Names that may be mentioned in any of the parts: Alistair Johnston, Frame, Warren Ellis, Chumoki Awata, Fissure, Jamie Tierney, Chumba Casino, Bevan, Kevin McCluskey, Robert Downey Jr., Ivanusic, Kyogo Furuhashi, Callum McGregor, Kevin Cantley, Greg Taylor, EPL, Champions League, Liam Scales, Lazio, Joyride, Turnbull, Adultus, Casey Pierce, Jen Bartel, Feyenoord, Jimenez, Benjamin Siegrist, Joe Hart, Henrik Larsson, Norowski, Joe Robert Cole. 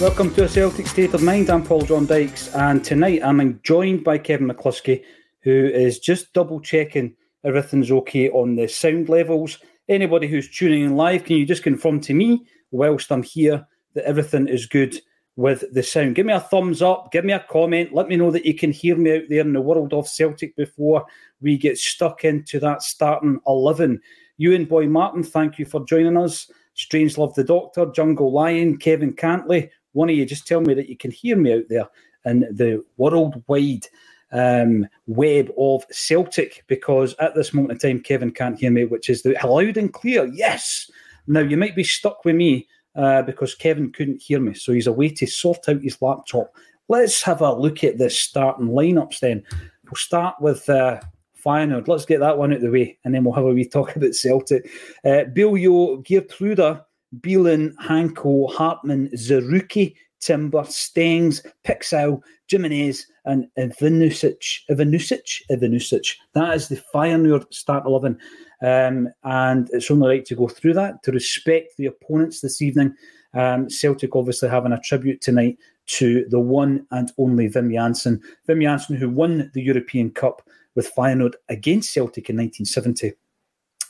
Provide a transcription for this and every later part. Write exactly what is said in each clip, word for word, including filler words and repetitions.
Welcome to A Celtic State of Mind. I'm Paul John Dykes, and tonight I'm joined by Kevin McCluskey, who is just double-checking everything's okay on the sound levels. Anybody who's tuning in live, can you just confirm to me, whilst I'm here, that everything is good with the sound? Give me a thumbs up, give me a comment, let me know that you can hear me out there in the world of Celtic before we get stuck into that starting eleven. Ewan Boy Martin, thank you for joining us. Strange Love the Doctor, Jungle Lion, Kevin Cantley. One of you, just tell me that you can hear me out there in the worldwide um, web of Celtic, because at this moment in time, Kevin can't hear me, which is the loud and clear. Yes! Now, you might be stuck with me uh, because Kevin couldn't hear me, so he's away to sort out his laptop. Let's have a look at the starting lineups then. We'll start with uh, Feyenoord. Let's get that one out of the way, and then we'll have a wee talk about Celtic. Uh, Bilio Geertruida, Bielin, Hanko, Hartman, Zeruki, Timber, Stengs, Pixel, Jimenez, and Ivanusic. Ivanusic? Ivanusic. That is the Feyenoord start eleven. Um, and it's only right to go through that to respect the opponents this evening. Um, Celtic obviously having a tribute tonight to the one and only Wim Janssen. Wim Janssen, who won the European Cup with Feyenoord against Celtic in nineteen seventy.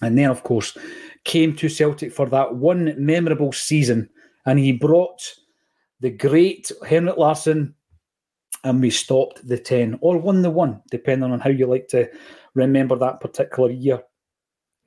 And then, of course, came to Celtic for that one memorable season, and he brought the great Henrik Larsson, and we stopped the ten, or won the one, depending on how you like to remember that particular year.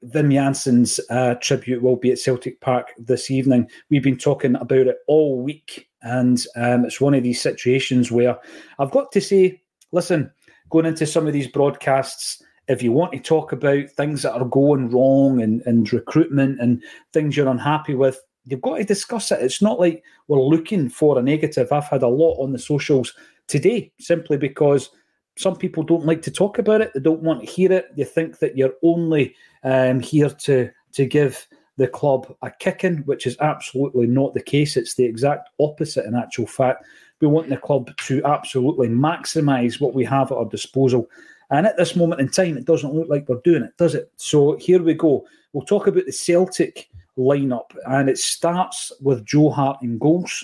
Wim Janssen's uh, tribute will be at Celtic Park this evening. We've been talking about it all week, and um, it's one of these situations where I've got to say, listen, going into some of these broadcasts, if you want to talk about things that are going wrong and, and recruitment and things you're unhappy with, you've got to discuss it. It's not like we're looking for a negative. I've had a lot on the socials today simply because some people don't like to talk about it. They don't want to hear it. They think that you're only um, here to, to give the club a kicking, which is absolutely not the case. It's the exact opposite in actual fact. We want the club to absolutely maximise what we have at our disposal. And at this moment in time, it doesn't look like we're doing it, does it? So here we go. We'll talk about the Celtic lineup, and it starts with Joe Hart in goals.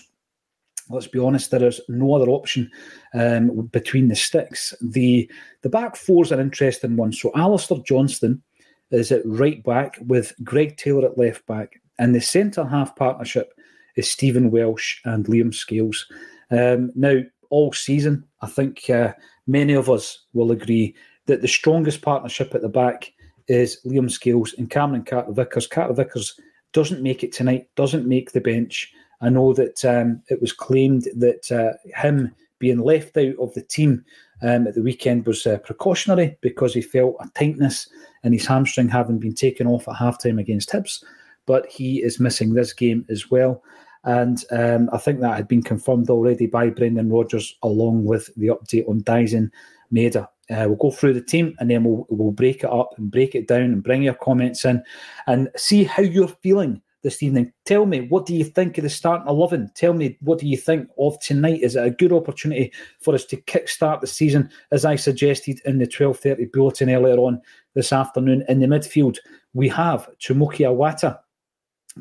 Let's be honest, there is no other option um, between the sticks. The the back four is an interesting one. So Alistair Johnston is at right back with Greg Taylor at left back, and the centre-half partnership is Stephen Welsh and Liam Scales. Um, now, all season, I think uh, many of us will agree that the strongest partnership at the back is Liam Scales and Cameron Carter-Vickers. Carter-Vickers doesn't make it tonight, doesn't make the bench. I know that um, it was claimed that uh, him being left out of the team um, at the weekend was uh, precautionary because he felt a tightness in his hamstring, having been taken off at halftime against Hibs. But he is missing this game as well. And um, I think that had been confirmed already by Brendan Rodgers, along with the update on Dyson Maeda. Uh, we'll go through the team and then we'll, we'll break it up and break it down and bring your comments in and see how you're feeling this evening. Tell me, what do you think of the starting eleven? Tell me, what do you think of tonight? Is it a good opportunity for us to kickstart the season, as I suggested in the twelve thirty bulletin earlier on this afternoon? In the midfield, we have Chumoki Awata,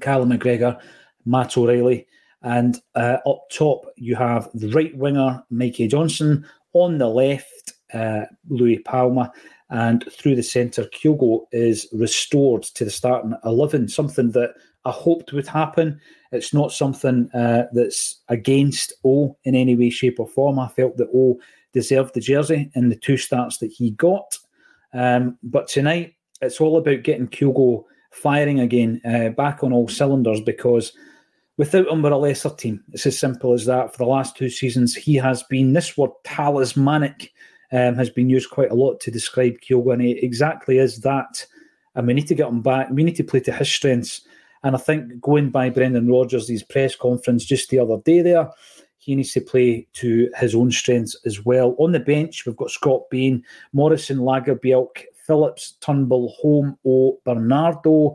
Callum McGregor, Matt O'Reilly, and uh, up top you have the right winger Mikey Johnson, on the left uh, Luis Palma, and through the centre Kyogo is restored to the starting eleven, something that I hoped would happen. It's not something uh, that's against O in any way, shape or form. I felt that O deserved the jersey in the two starts that he got, um, but tonight it's all about getting Kyogo firing again, uh, back on all cylinders, because without him, we're a lesser team. It's as simple as that. For the last two seasons, he has been, this word talismanic um, has been used quite a lot to describe Kyogo, and he exactly is that. And we need to get him back. We need to play to his strengths. And I think going by Brendan Rodgers' press conference just the other day there, he needs to play to his own strengths as well. On the bench, we've got Scott Bain, Morrison, Lagerbielke, Phillips, Turnbull, Holm, O, Bernardo,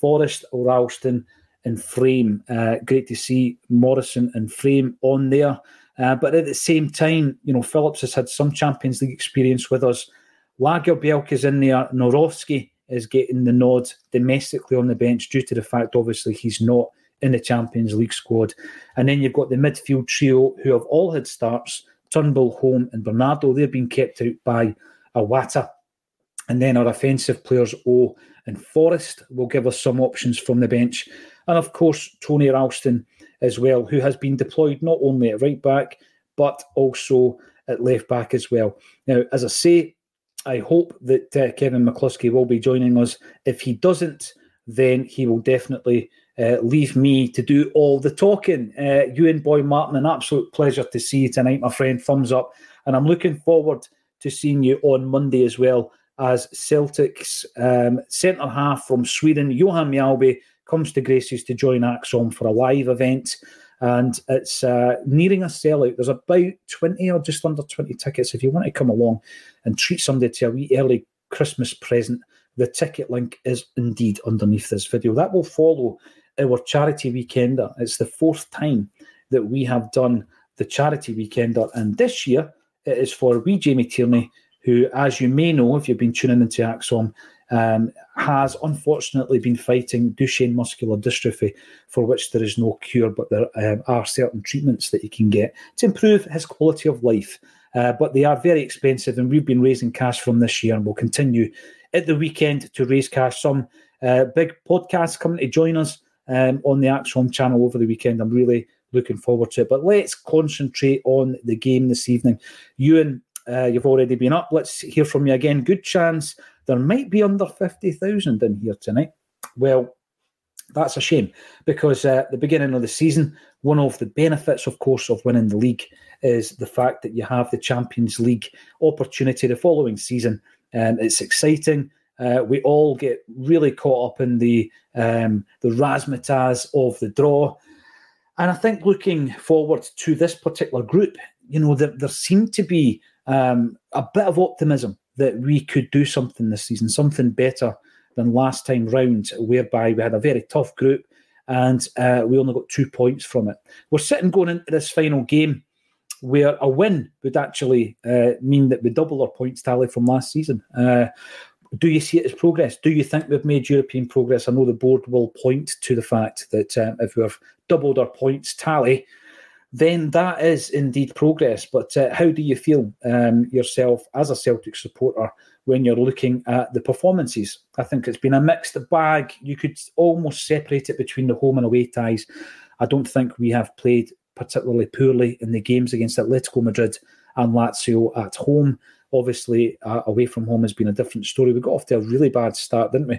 Forrest, O'Ralston and Frame. Uh, great to see Morrison and Frame on there. Uh, but at the same time, you know, Phillips has had some Champions League experience with us. Lagerbielke is in there. Norowski is getting the nod domestically on the bench due to the fact, obviously, he's not in the Champions League squad. And then you've got the midfield trio who have all had starts, Turnbull, Holm and Bernardo. They're being kept out by Awata. And then our offensive players, O and Forrest, will give us some options from the bench. And of course, Tony Ralston as well, who has been deployed not only at right back, but also at left back as well. Now, as I say, I hope that uh, Kevin McCluskey will be joining us. If he doesn't, then he will definitely uh, leave me to do all the talking. Uh, Ewan Boy Martin, an absolute pleasure to see you tonight, my friend. Thumbs up. And I'm looking forward to seeing you on Monday as well, as Celtic's um, centre-half from Sweden, Johan Mjalby, comes to Graces to join ACSOM for a live event. And it's uh, nearing a sellout. There's about twenty or just under twenty tickets. If you want to come along and treat somebody to a wee early Christmas present, the ticket link is indeed underneath this video. That will follow our charity weekender. It's the fourth time that we have done the charity weekender. And this year, it is for wee Jamie Tierney, who, as you may know, if you've been tuning into ACSOM, um, has unfortunately been fighting Duchenne muscular dystrophy, for which there is no cure, but there um, are certain treatments that he can get to improve his quality of life. Uh, but they are very expensive, and we've been raising cash from this year, and we'll continue at the weekend to raise cash. Some uh, big podcasts coming to join us um, on the ACSOM channel over the weekend. I'm really looking forward to it. But let's concentrate on the game this evening. Ewan, Uh, you've already been up. Let's hear from you again. Good chance there might be under fifty thousand in here tonight. Well, that's a shame, because uh, the beginning of the season, one of the benefits, of course, of winning the league is the fact that you have the Champions League opportunity the following season. Um, it's exciting. Uh, we all get really caught up in the um, the razzmatazz of the draw. And I think looking forward to this particular group, you know, there, there seemed to be Um, a bit of optimism that we could do something this season, something better than last time round, whereby we had a very tough group and uh, we only got two points from it. We're sitting going into this final game where a win would actually uh, mean that we double our points tally from last season. Uh, do you see it as progress? Do you think we've made European progress? I know the board will point to the fact that uh, if we've doubled our points tally, then that is indeed progress. But uh, how do you feel um, yourself as a Celtic supporter when you're looking at the performances? I think it's been a mixed bag. You could almost separate it between the home and away ties. I don't think we have played particularly poorly in the games against Atletico Madrid and Lazio at home. Obviously, uh, away from home has been a different story. We got off to a really bad start, didn't we,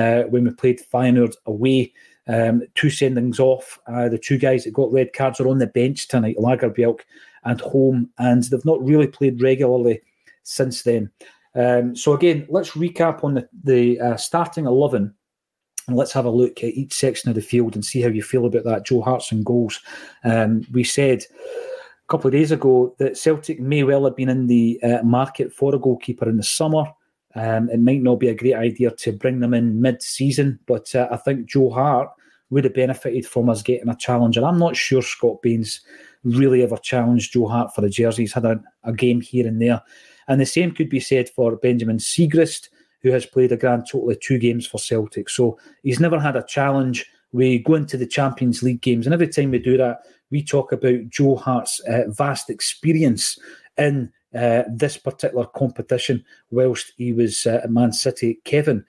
uh, when we played Feyenoord away. Um, two sendings off. Uh, the two guys that got red cards are on the bench tonight, Lagerbielke and Holm, and they've not really played regularly since then. Um, so again, let's recap on the, the uh, starting eleven, and let's have a look at each section of the field and see how you feel about that. Joe Hart's and goals. Um, we said a couple of days ago that Celtic may well have been in the uh, market for a goalkeeper in the summer. Um, it might not be a great idea to bring them in mid-season, but uh, I think Joe Hart would have benefited from us getting a challenge. And I'm not sure Scott Baines really ever challenged Joe Hart for the jersey. He's had a, a game here and there. And the same could be said for Benjamin Siegrist, who has played a grand total of two games for Celtic. So he's never had a challenge. We go into the Champions League games, and every time we do that, we talk about Joe Hart's uh, vast experience in Uh, this particular competition whilst he was uh, at Man City. Kevin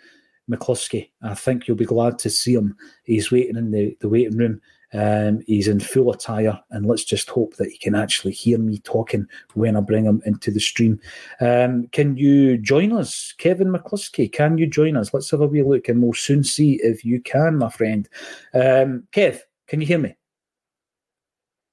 McCluskey, I think you'll be glad to see him. He's waiting in the, the waiting room. Um, he's in full attire, and let's just hope that he can actually hear me talking when I bring him into the stream. Um, can you join us, Kevin McCluskey? Can you join us? Let's have a wee look, and we'll soon see if you can, my friend. Um, Kev, can you hear me?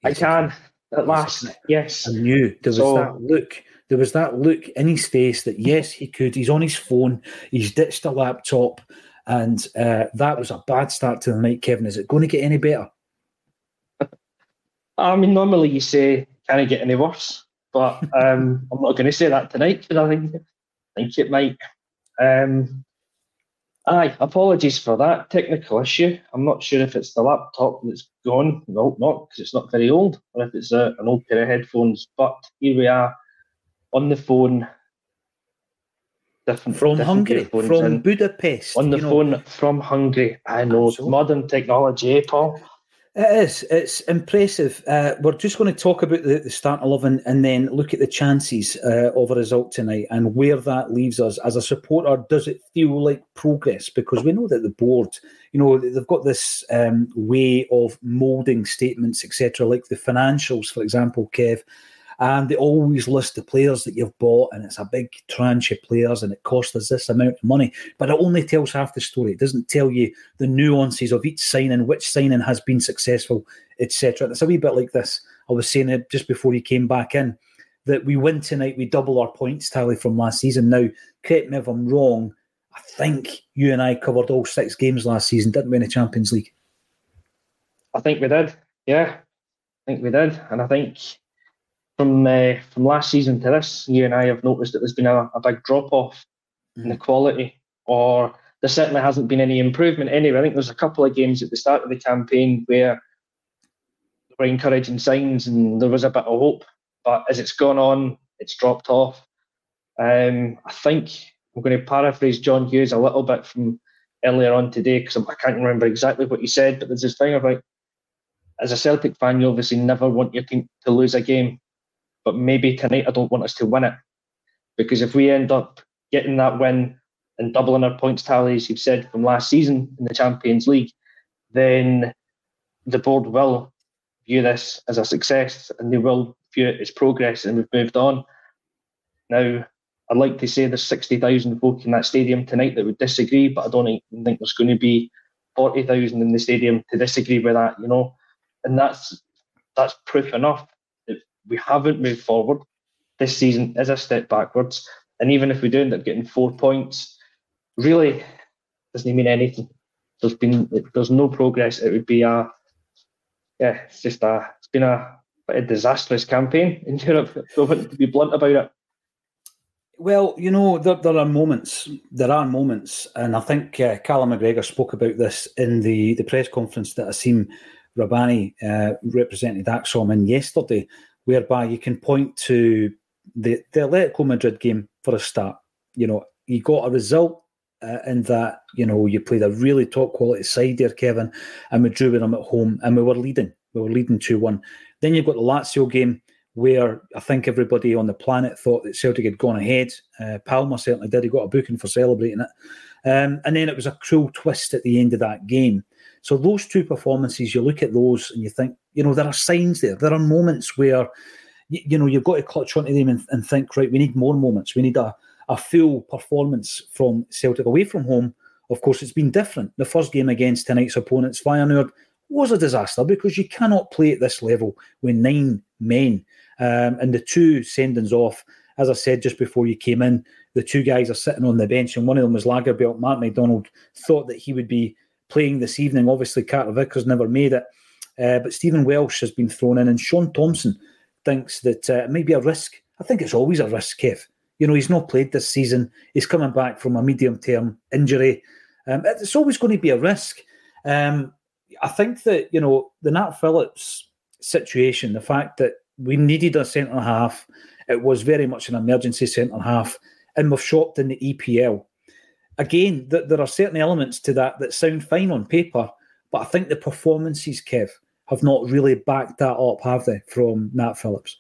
I can. At last, yes. I knew there was so, that look. There was that look in his face that yes, he could. He's on his phone. He's ditched a laptop, and uh, that was a bad start to the night. Kevin, is it going to get any better? I mean, normally you say, "Can it get any worse?" But um, I'm not going to say that tonight because I think, I think it might. Um, aye, apologies for that technical issue. I'm not sure if it's the laptop that's gone. No, not because it's not very old, or if it's a, an old pair of headphones. But here we are on the phone. Different from different Hungary, from in. Budapest. On the phone know. From Hungary. I know, absolutely. Modern technology, eh, Paul? It is. It's impressive. Uh, we're just going to talk about the, the start eleven and then look at the chances uh, of a result tonight and where that leaves us. As a supporter, does it feel like progress? Because we know that the board, you know, they've got this um, way of moulding statements, et cetera, like the financials, for example, Kev. And they always list the players that you've bought, and it's a big tranche of players, and it costs us this amount of money. But it only tells half the story. It doesn't tell you the nuances of each signing, which signing has been successful, et cetera. It's a wee bit like this. I was saying it just before you came back in, that we win tonight, we double our points tally from last season. Now, correct me if I'm wrong, I think you and I covered all six games last season, didn't we, in the Champions League? I think we did, yeah. I think we did, and I think... From uh, from last season to this, you and I have noticed that there's been a, a big drop-off mm. in the quality, or there certainly hasn't been any improvement anyway. I think there's a couple of games at the start of the campaign where there were encouraging signs and there was a bit of hope, but as it's gone on, it's dropped off. Um, I think I'm going to paraphrase John Hughes a little bit from earlier on today, because I can't remember exactly what he said, but there's this thing about, as a Celtic fan, you obviously never want your team to lose a game. But maybe tonight I don't want us to win it. Because if we end up getting that win and doubling our points tally, as you've said, from last season in the Champions League, then the board will view this as a success and they will view it as progress and we've moved on. Now, I'd like to say there's sixty thousand folk in that stadium tonight that would disagree, but I don't even think there's going to be forty thousand in the stadium to disagree with that, you know. And that's that's proof enough. We haven't moved forward. This season is a step backwards. And even if we do end up getting four points, really it doesn't mean anything. There's been there's no progress. It would be a yeah, it's just a it's been a, a disastrous campaign in Europe, to be blunt about it. Well, you know, there, there are moments. There are moments, and I think uh, Callum McGregor spoke about this in the, the press conference that Asim Rabbani uh, represented ACSOM in yesterday, whereby you can point to the, the Atletico Madrid game for a start. You know, you got a result uh, in that, you know, you played a really top-quality side there, Kevin, and we drew with them at home, and we were leading. We were leading two one. Then you've got the Lazio game, where I think everybody on the planet thought that Celtic had gone ahead. Uh, Palma certainly did. He got a booking for celebrating it. Um, and then it was a cruel twist at the end of that game. So those two performances, you look at those and you think, you know, there are signs there. There are moments where, you, you know, you've got to clutch onto them and, and think, right, we need more moments. We need a, a full performance from Celtic away from home Of course, it's been different. The first game against tonight's opponents, Feyenoord, was a disaster because you cannot play at this level with nine men. Um, and the two sendings off, as I said just before you came in, the two guys are sitting on the bench, and one of them was Lagerbielke. Mark McDonald thought that he would be playing this evening. Obviously, Carter-Vickers never made it. Uh, but Stephen Welsh has been thrown in, and Sean Thompson thinks that uh, it may be a risk. I think it's always a risk, Kev. You know, he's not played this season. He's coming back from a medium-term injury. Um, it's always going to be a risk. Um, I think that, you know, the Nat Phillips situation, the fact that we needed a centre-half, it was very much an emergency centre-half, and we've shopped in the E P L. Again, th- there are certain elements to that that sound fine on paper, but I think the performances, Kev, have not really backed that up, have they, from Nat Phillips?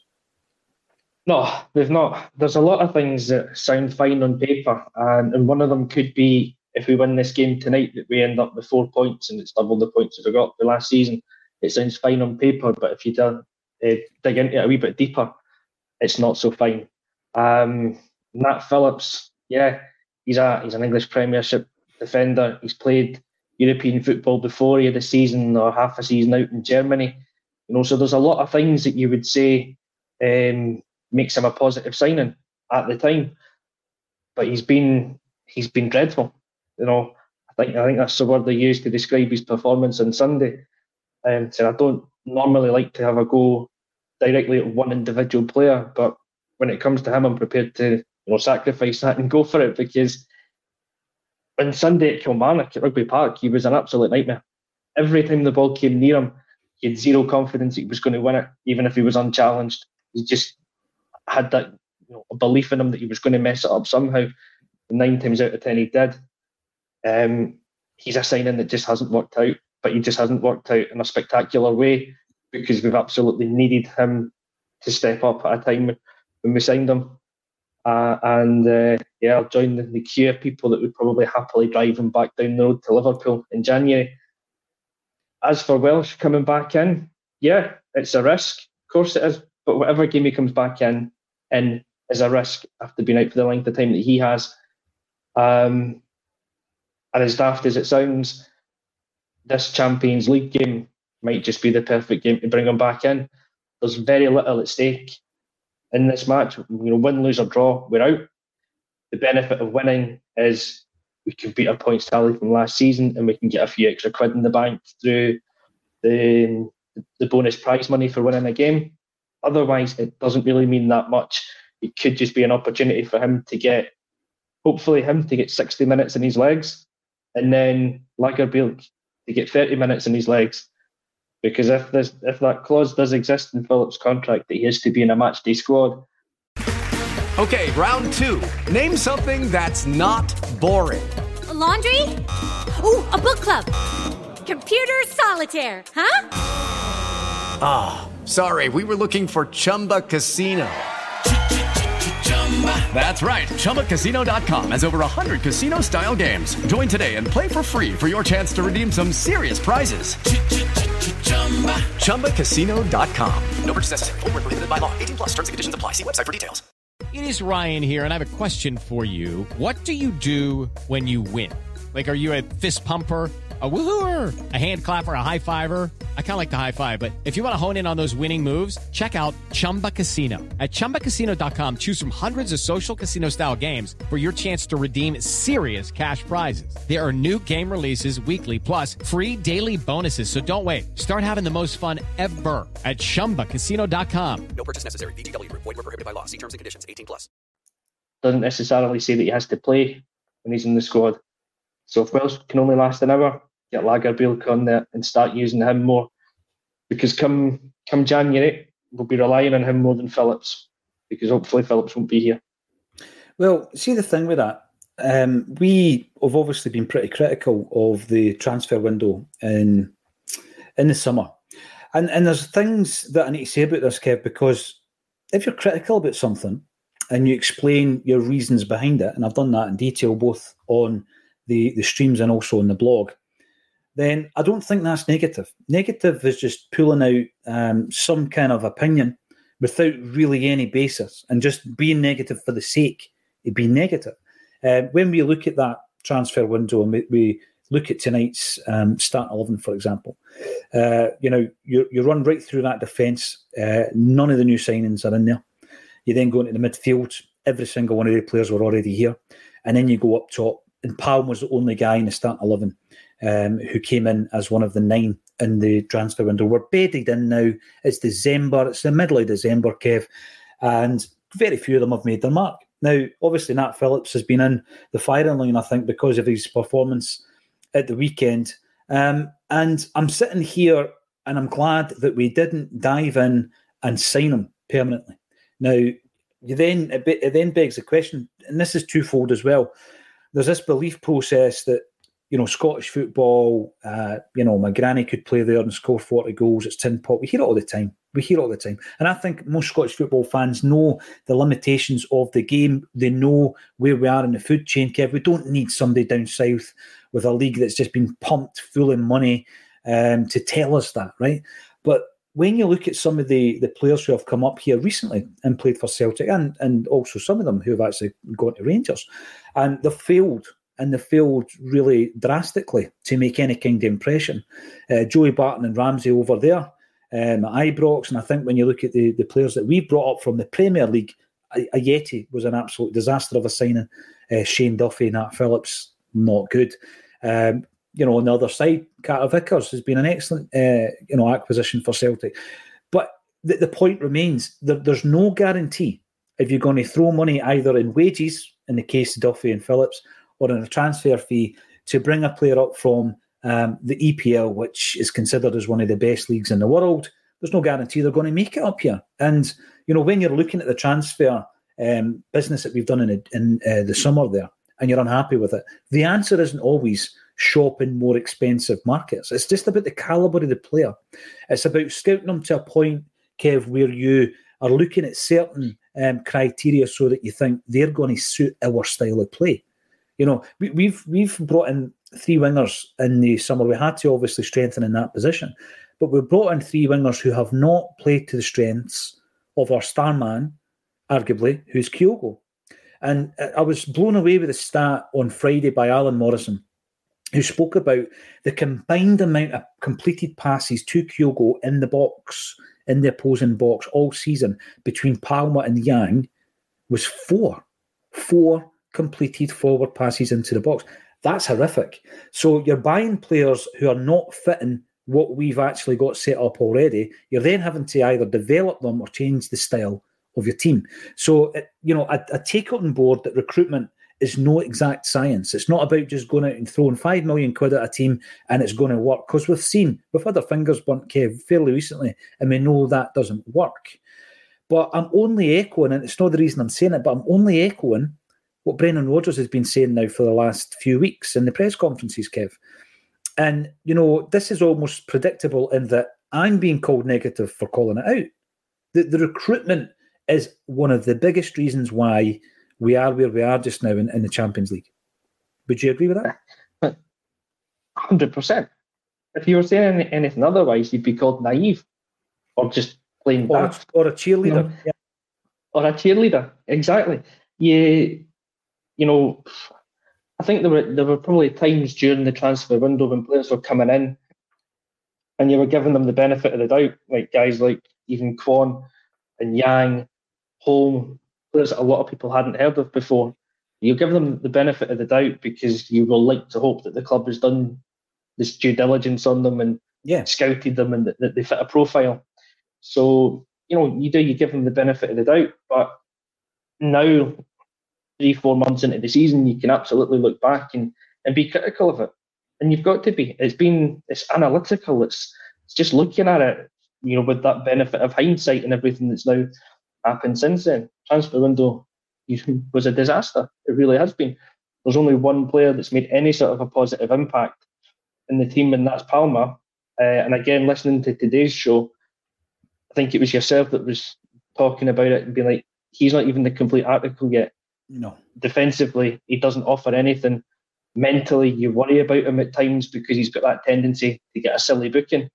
No, they've not. There's a lot of things that sound fine on paper, and, and one of them could be, if we win this game tonight, that we end up with four points and it's double the points that we got the last season. It sounds fine on paper, but if you do, uh, dig into it a wee bit deeper, it's not so fine. Um, Nat Phillips, yeah, he's a he's an English Premiership defender. He's played European football before. He had a season or half a season out in Germany. You know, so there's a lot of things that you would say um, makes him a positive signing at the time, but he's been he's been dreadful. You know, I think I think that's the word they used to describe his performance on Sunday. And um, so I don't normally like to have a go directly at one individual player, but when it comes to him, I'm prepared to, you know, sacrifice that and go for it, because on Sunday at Kilmarnock at Rugby Park, he was an absolute nightmare. Every time the ball came near him, he had zero confidence he was going to win it, even if he was unchallenged. He just had that, you know, belief in him that he was going to mess it up somehow. Nine times out of ten, he did. Um, he's a signing that just hasn't worked out, but he just hasn't worked out in a spectacular way, because we've absolutely needed him to step up at a time when we signed him. Uh, and uh, yeah, I'll join the, the queue of people that would probably happily drive him back down the road to Liverpool in January. As for Welsh coming back in, yeah, it's a risk. Of course it is, but whatever game he comes back in, in is a risk after being out for the length of time that he has. Um, and as daft as it sounds, this Champions League game might just be the perfect game to bring him back in. There's very little at stake in this match. You know, win, lose or draw, we're out. The benefit of winning is we can beat our points tally from last season, and we can get a few extra quid in the bank through the the bonus prize money for winning a game. Otherwise, it doesn't really mean that much. It could just be an opportunity for him to get, hopefully him to get sixty minutes in his legs, and then Lagerbielke to get thirty minutes in his legs. Because if this, if that clause does exist in Phillips' contract, that he is to be in a matchday squad. Okay, round two. Name something that's not boring. A laundry? Ooh, a book club. Computer solitaire, huh? Ah, oh, sorry, we were looking for Chumba Casino. That's right. Chumba Casino dot com has over one hundred casino-style games. Join today and play for free for your chance to redeem some serious prizes. Chumba Casino dot com. No purchase necessary. Void where prohibited by law. eighteen plus terms and conditions apply. See website for details. It is Ryan here, and I have a question for you. What do you do when you win? Like, are you a fist pumper? A woo-hooer, a hand clapper, a high-fiver? I kind of like the high-five, but if you want to hone in on those winning moves, check out Chumba Casino. At Chumba Casino dot com, choose from hundreds of social casino-style games for your chance to redeem serious cash prizes. There are new game releases weekly, plus free daily bonuses, so don't wait. Start having the most fun ever at Chumba Casino dot com. No purchase necessary. V G W. Void where prohibited by law. See terms and conditions. eighteen plus. Doesn't necessarily say that he has to play when he's in the squad. So if Welsh can only last an hour, get Lagerbielke on there and start using him more, because come come January we'll be relying on him more than Phillips, because hopefully Phillips won't be here. Well, see the thing with that, um, we have obviously been pretty critical of the transfer window in in the summer, and and there's things that I need to say about this, Kev, because if you're critical about something and you explain your reasons behind it, and I've done that in detail both on the the streams and also on the blog, then I don't think that's negative. Negative is just pulling out um, some kind of opinion without really any basis and just being negative for the sake of being negative. Uh, when we look at that transfer window and we, we look at tonight's um, start eleven, for example, uh, you know, you, you run right through that defence. Uh, none of the new signings are in there. You then go into the midfield. Every single one of the players were already here. And then you go up top. And Palm was the only guy in the start eleven um, who came in as one of the nine in the transfer window. We're bedded in now. It's December. It's the middle of December, Kev. And very few of them have made their mark. Now, obviously, Nat Phillips has been in the firing line, I think, because of his performance at the weekend. Um, and I'm sitting here and I'm glad that we didn't dive in and sign him permanently. Now, you then it, be, it then begs the question, and this is twofold as well. There's this belief process that, you know, Scottish football, uh, you know, my granny could play there and score forty goals. It's tin pot. We hear it all the time. We hear it all the time. And I think most Scottish football fans know the limitations of the game. They know where we are in the food chain, Kev. We don't need somebody down south with a league that's just been pumped full of money um, to tell us that, right? But when you look at some of the, the players who have come up here recently and played for Celtic, and, and also some of them who have actually gone to Rangers, and they've failed, and they've failed really drastically to make any kind of impression. Uh, Joey Barton and Ramsey over there um, at Ibrox, and I think when you look at the, the players that we brought up from the Premier League, Ayeti was an absolute disaster of a signing. Uh, Shane Duffy, Nat Phillips, not good. Um, you know, on the other side, Carter-Vickers has been an excellent, uh, you know, acquisition for Celtic. But the, the point remains, there, there's no guarantee if you're going to throw money either in wages, in the case of Duffy and Phillips, or in a transfer fee to bring a player up from um, the E P L, which is considered as one of the best leagues in the world. There's no guarantee they're going to make it up here. And, you know, when you're looking at the transfer um, business that we've done in, a, in uh, the summer there, and you're unhappy with it, the answer isn't always shop in more expensive markets. It's just about the calibre of the player. It's about scouting them to a point, Kev, where you are looking at certain um, criteria so that you think they're going to suit our style of play. You know, we, we've we've brought in three wingers in the summer. We had to obviously strengthen in that position, but we brought in three wingers who have not played to the strengths of our star man, arguably, who's Kyogo. And I was blown away with a stat on Friday by Alan Morrison, who spoke about the combined amount of completed passes to Kyogo in the box, in the opposing box all season between Palma and Yang was four. Four completed forward passes into the box. That's horrific. So you're buying players who are not fitting what we've actually got set up already. You're then having to either develop them or change the style of your team. So, you know, I, I take on board that recruitment is no exact science. It's not about just going out and throwing five million quid at a team and it's going to work. Because we've seen, we've had our fingers burnt, Kev, fairly recently, and we know that doesn't work. But I'm only echoing, and it's not the reason I'm saying it, but I'm only echoing what Brendan Rodgers has been saying now for the last few weeks in the press conferences, Kev. And, you know, this is almost predictable in that I'm being called negative for calling it out. The, the recruitment is one of the biggest reasons why we are where we are just now in, in the Champions League. Would you agree with that? one hundred percent. If you were saying anything otherwise, you'd be called naive or just plain daft. Or, or a cheerleader. You know, yeah. Or a cheerleader, exactly. You, you know, I think there were there were probably times during the transfer window when players were coming in and you were giving them the benefit of the doubt, like guys like even Kwon and Yang, Holm, players that a lot of people hadn't heard of before. You give them the benefit of the doubt because you will like to hope that the club has done this due diligence on them and yeah. scouted them and that, that they fit a profile. So, you know, you do, you give them the benefit of the doubt, but now, three, four months into the season, you can absolutely look back and, and be critical of it. And you've got to be. It's been, it's analytical, it's, it's just looking at it, you know, with that benefit of hindsight and everything that's now happened since then. Transfer window was a disaster. It really has been. There's only one player that's made any sort of a positive impact in the team, and that's Palma. Uh, and again, listening to today's show, I think it was yourself that was talking about it and being like, he's not even the complete article yet. No. Defensively, he doesn't offer anything. Mentally, you worry about him at times because he's got that tendency to get a silly booking.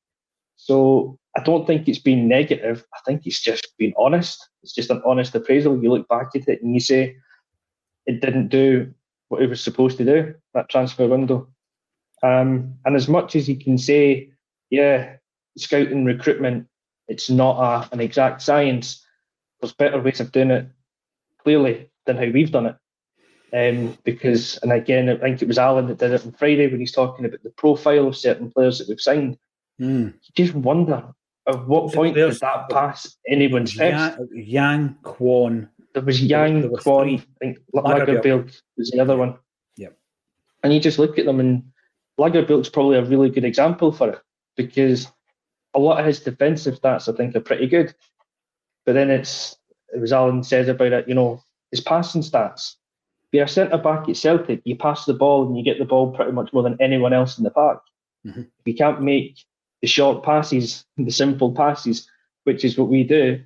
So I don't think it's been negative. I think it's just been honest. It's just an honest appraisal. You look back at it and you say, it didn't do what it was supposed to do. that transfer window. Um, and as much as you can say, yeah, scouting recruitment, it's not a, an exact science. There's better ways of doing it, clearly, than how we've done it. Um, because, and again, I think it was Alan that did it on Friday when he's talking about the profile of certain players that we've signed. Mm. You just wonder, at what point did that pass anyone's test? Yang, Kwon. There was Yang, there was Kwon, I think Lagerbielke was the other one. Yeah. And you just look at them, and Lagerbielke's probably a really good example for it, because a lot of his defensive stats, I think, are pretty good. But then it's, it was Alan said about it, you know, his passing stats. You're a centre-back at Celtic, you pass the ball and you get the ball pretty much more than anyone else in the park. Mm-hmm. If you can't make the short passes, the simple passes, which is what we do,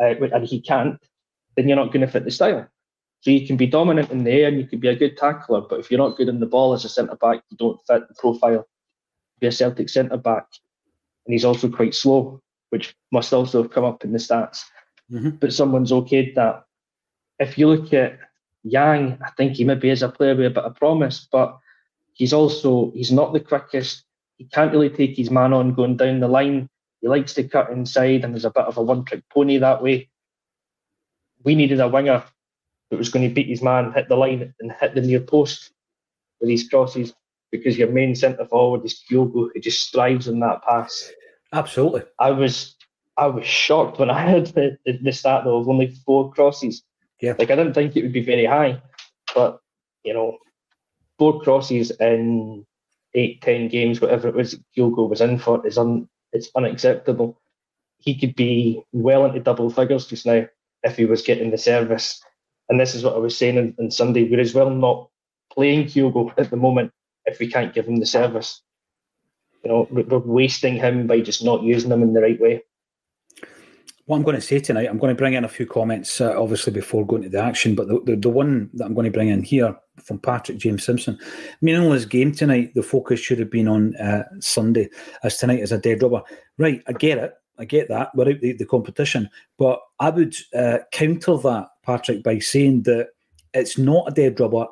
uh, and he can't, then you're not going to fit the style. So you can be dominant in the air and you can be a good tackler, but if you're not good in the ball as a centre-back, you don't fit the profile. Be a Celtic centre-back, and he's also quite slow, which must also have come up in the stats. Mm-hmm. But someone's okayed that. If you look at Yang, I think he maybe is a player with a bit of promise, but he's also, he's not the quickest. He can't really take his man on going down the line. He likes to cut inside, and there's a bit of a one-trick pony that way. We needed a winger that was going to beat his man, hit the line, and hit the near post with his crosses, because your main centre-forward is Kyogo, who just strives on that pass. Absolutely. I was I was shocked when I heard the, the, the stat, though, of only four crosses. Yeah. Like, I didn't think it would be very high, but, you know, four crosses in eight, ten games, whatever it was Kyogo was in for, is un, it's unacceptable. He could be well into double figures just now if he was getting the service. And this is what I was saying on, on Sunday. We're as well not playing Kyogo at the moment if we can't give him the service. You know, we're wasting him by just not using him in the right way. What I'm going to say tonight, I'm going to bring in a few comments, uh, obviously, before going to the action, but the, the, the one that I'm going to bring in here from Patrick James Simpson. Meaningless game tonight. The focus should have been on uh, Sunday, as tonight is a dead rubber. Right, I get it. I get that. We're out the, the competition. But I would uh, counter that, Patrick, by saying that it's not a dead rubber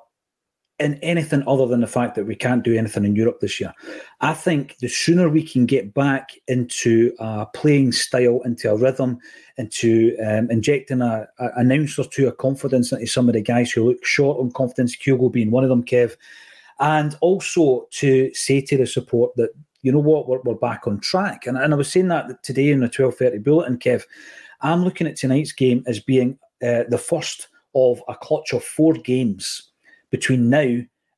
in anything other than the fact that we can't do anything in Europe this year. I think the sooner we can get back into a playing style, into a rhythm, into um, injecting a, a, an ounce or two of confidence into some of the guys who look short on confidence, Kyogo being one of them, Kev, and also to say to the support that, you know what, we're, we're back on track. And, and I was saying that today in the twelve thirty bulletin, Kev, I'm looking at tonight's game as being uh, the first of a clutch of four games between now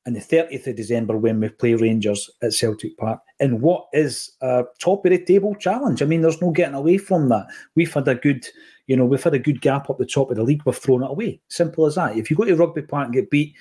and the thirtieth of December when we play Rangers at Celtic Park, and what is a top-of-the-table challenge. I mean, there's no getting away from that. We've had a good, you know, we've had a good gap up the top of the league. We've thrown it away. Simple as that. If you go to Rugby Park and get beat,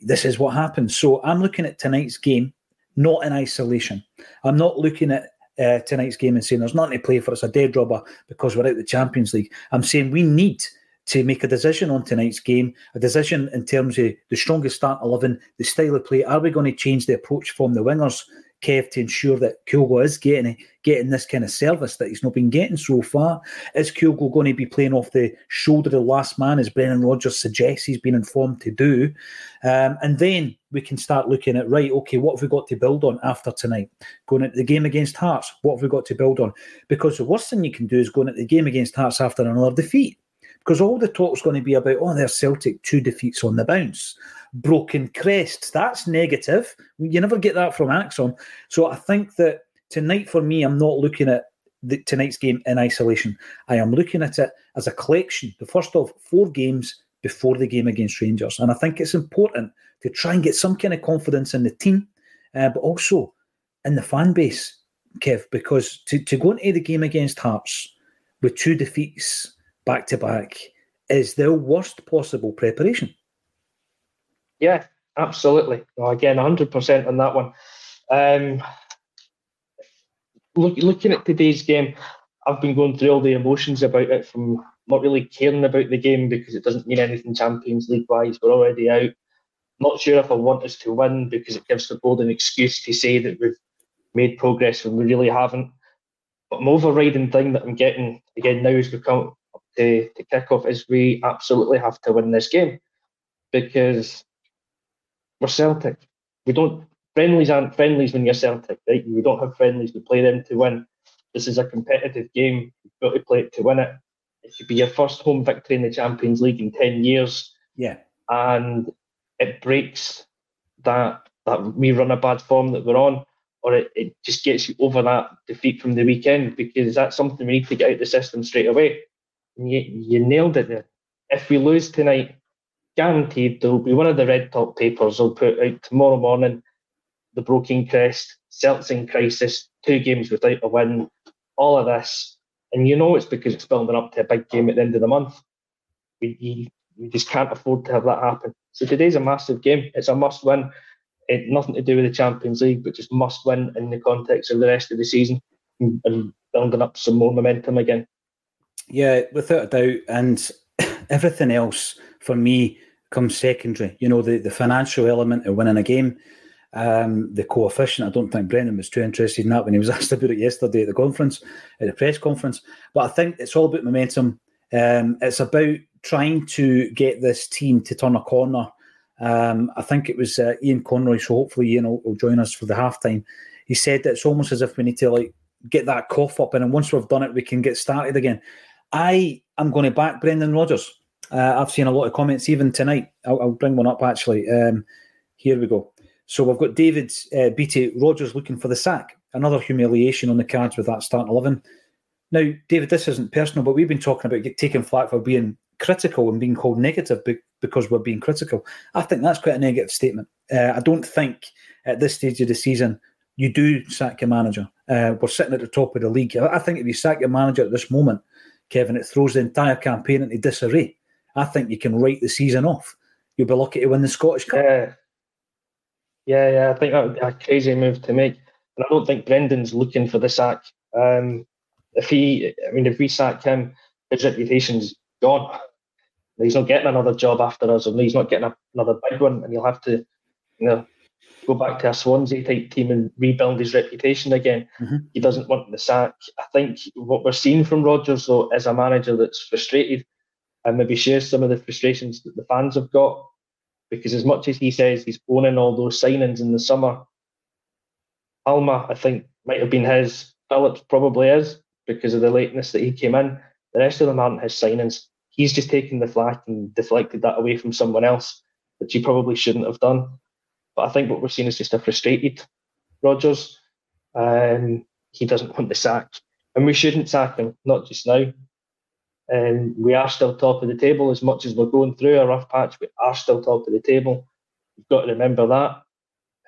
this is what happens. So I'm looking at tonight's game not in isolation. I'm not looking at uh, tonight's game and saying there's nothing to play for. It's a dead rubber because we're out of the Champions League. I'm saying we need to make a decision on tonight's game, a decision in terms of the strongest start eleven, the style of play. Are we going to change the approach from the wingers, Kev, to ensure that Kyogo is getting getting this kind of service that he's not been getting so far? Is Kyogo going to be playing off the shoulder of the last man, as Brendan Rodgers suggests he's been informed to do? Um, and then we can start looking at, right, okay, what have we got to build on after tonight? Going into the game against Hearts, what have we got to build on? Because the worst thing you can do is going into the game against Hearts after another defeat. Because all the talk's going to be about, oh, there's Celtic, two defeats on the bounce. Broken crest, that's negative. You never get that from ACSOM. So I think that tonight, for me, I'm not looking at the, tonight's game in isolation. I am looking at it as a collection, the first of four games before the game against Rangers. And I think it's important to try and get some kind of confidence in the team, uh, but also in the fan base, Kev, because to, to go into the game against Hearts with two defeats back-to-back is the worst possible preparation. Yeah, absolutely. Well, again, one hundred percent on that one. Um, look, looking at today's game, I've been going through all the emotions about it, from not really caring about the game because it doesn't mean anything Champions League-wise. We're already out. Not sure if I want us to win because it gives the board an excuse to say that we've made progress when we really haven't. But my overriding thing that I'm getting, again, now is become... To, to kick off is we absolutely have to win this game because we're Celtic. we don't, friendlies aren't friendlies when you're Celtic, right? We don't have friendlies, we play them to win. This is a competitive game, you've got to play it to win it. It should be your first home victory in the Champions League in ten years. Yeah. And it breaks that that we run a bad form that we're on, or it, it just gets you over that defeat from the weekend, because that's something we need to get out of the system straight away. And you, you nailed it there. If we lose tonight, guaranteed there'll be one of the Red Top papers they'll put out tomorrow morning, the broken crest, Celts in crisis, two games without a win, all of this. And you know it's because it's building up to a big game at the end of the month. We, we just can't afford to have that happen. So today's a massive game. It's a must-win. It nothing to do with the Champions League, but just must-win in the context of the rest of the season and building up some more momentum again. Yeah, without a doubt. And everything else, for me, comes secondary. You know, the, the financial element of winning a game, Um, the coefficient. I don't think Brendan was too interested in that when he was asked about it yesterday at the conference, at the press conference. But I think it's all about momentum. Um, it's about trying to get this team to turn a corner. Um, I think it was uh, Ian Conroy, so hopefully Ian will, will join us for the halftime. He said that it's almost as if we need to like get that cough up, and then once we've done it, we can get started again. I am going to back Brendan Rodgers. Uh, I've seen a lot of comments even tonight. I'll, I'll bring one up actually. Um, here we go. So we've got David uh, Beattie, Rodgers looking for the sack. Another humiliation on the cards with that starting eleven. Now, David, this isn't personal, but we've been talking about get, taking flack for being critical and being called negative be- because we're being critical. I think that's quite a negative statement. Uh, I don't think at this stage of the season you do sack your manager. Uh, we're sitting at the top of the league. I think if you sack your manager at this moment, Kevin, it throws the entire campaign into disarray. I think you can write the season off. You'll be lucky to win the Scottish Cup. Yeah. Yeah, yeah, I think that would be a crazy move to make. And I don't think Brendan's looking for the sack. Um, if he, I mean, if we sack him, his reputation's gone. He's not getting another job after us, and he's not getting a, another big one, and he'll have to, you know, go back to a Swansea-type team and rebuild his reputation again. Mm-hmm. He doesn't want the sack. I think what we're seeing from Rodgers, though, is a manager that's frustrated and maybe shares some of the frustrations that the fans have got. Because as much as he says he's owning all those signings in the summer, Palma, I think, might have been his. Phillips probably is, because of the lateness that he came in. The rest of them aren't his signings. He's just taken the flak and deflected that away from someone else, which he probably shouldn't have done. But I think what we're seeing is just a frustrated Rodgers. Um, he doesn't want the sack. And we shouldn't sack him, not just now. Um, we are still top of the table. As much as we're going through a rough patch, we are still top of the table. You've got to remember that.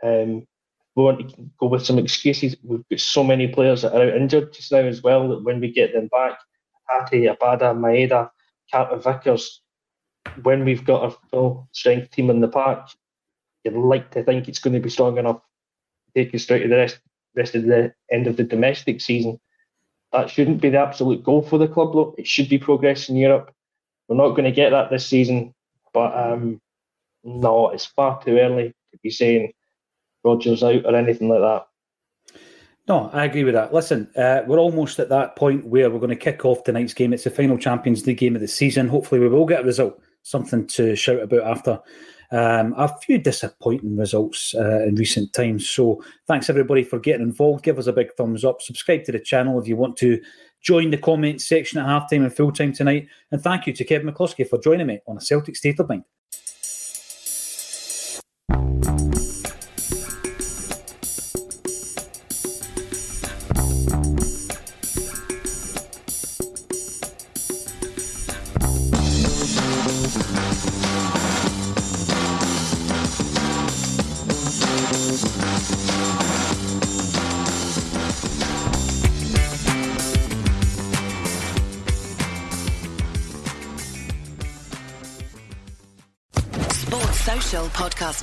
Um, we want to go with some excuses. We've got so many players that are out injured just now as well, that when we get them back, Hati, Abada, Maeda, Carter-Vickers, when we've got a full-strength team in the park, you'd like to think it's going to be strong enough to take us straight to the rest, rest of the end of the domestic season. That shouldn't be the absolute goal for the club, though. It should be progress in Europe. We're not going to get that this season, but um, no, it's far too early to be saying Rodgers out or anything like that. No, I agree with that. Listen, uh, we're almost at that point where we're going to kick off tonight's game. It's the final Champions League game of the season. Hopefully we will get a result, something to shout about after. Um, a few disappointing results uh, in recent times. So thanks everybody for getting involved. Give us a big thumbs up. Subscribe to the channel if you want to. Join the comments section at halftime and full time tonight. And thank you to Kevin McCluskey for joining me on A Celtic State of Mind. Podcast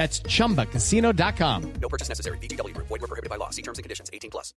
That's chumba casino dot com. No purchase necessary. V G W Group. Void where prohibited by law. See terms and conditions. eighteen plus.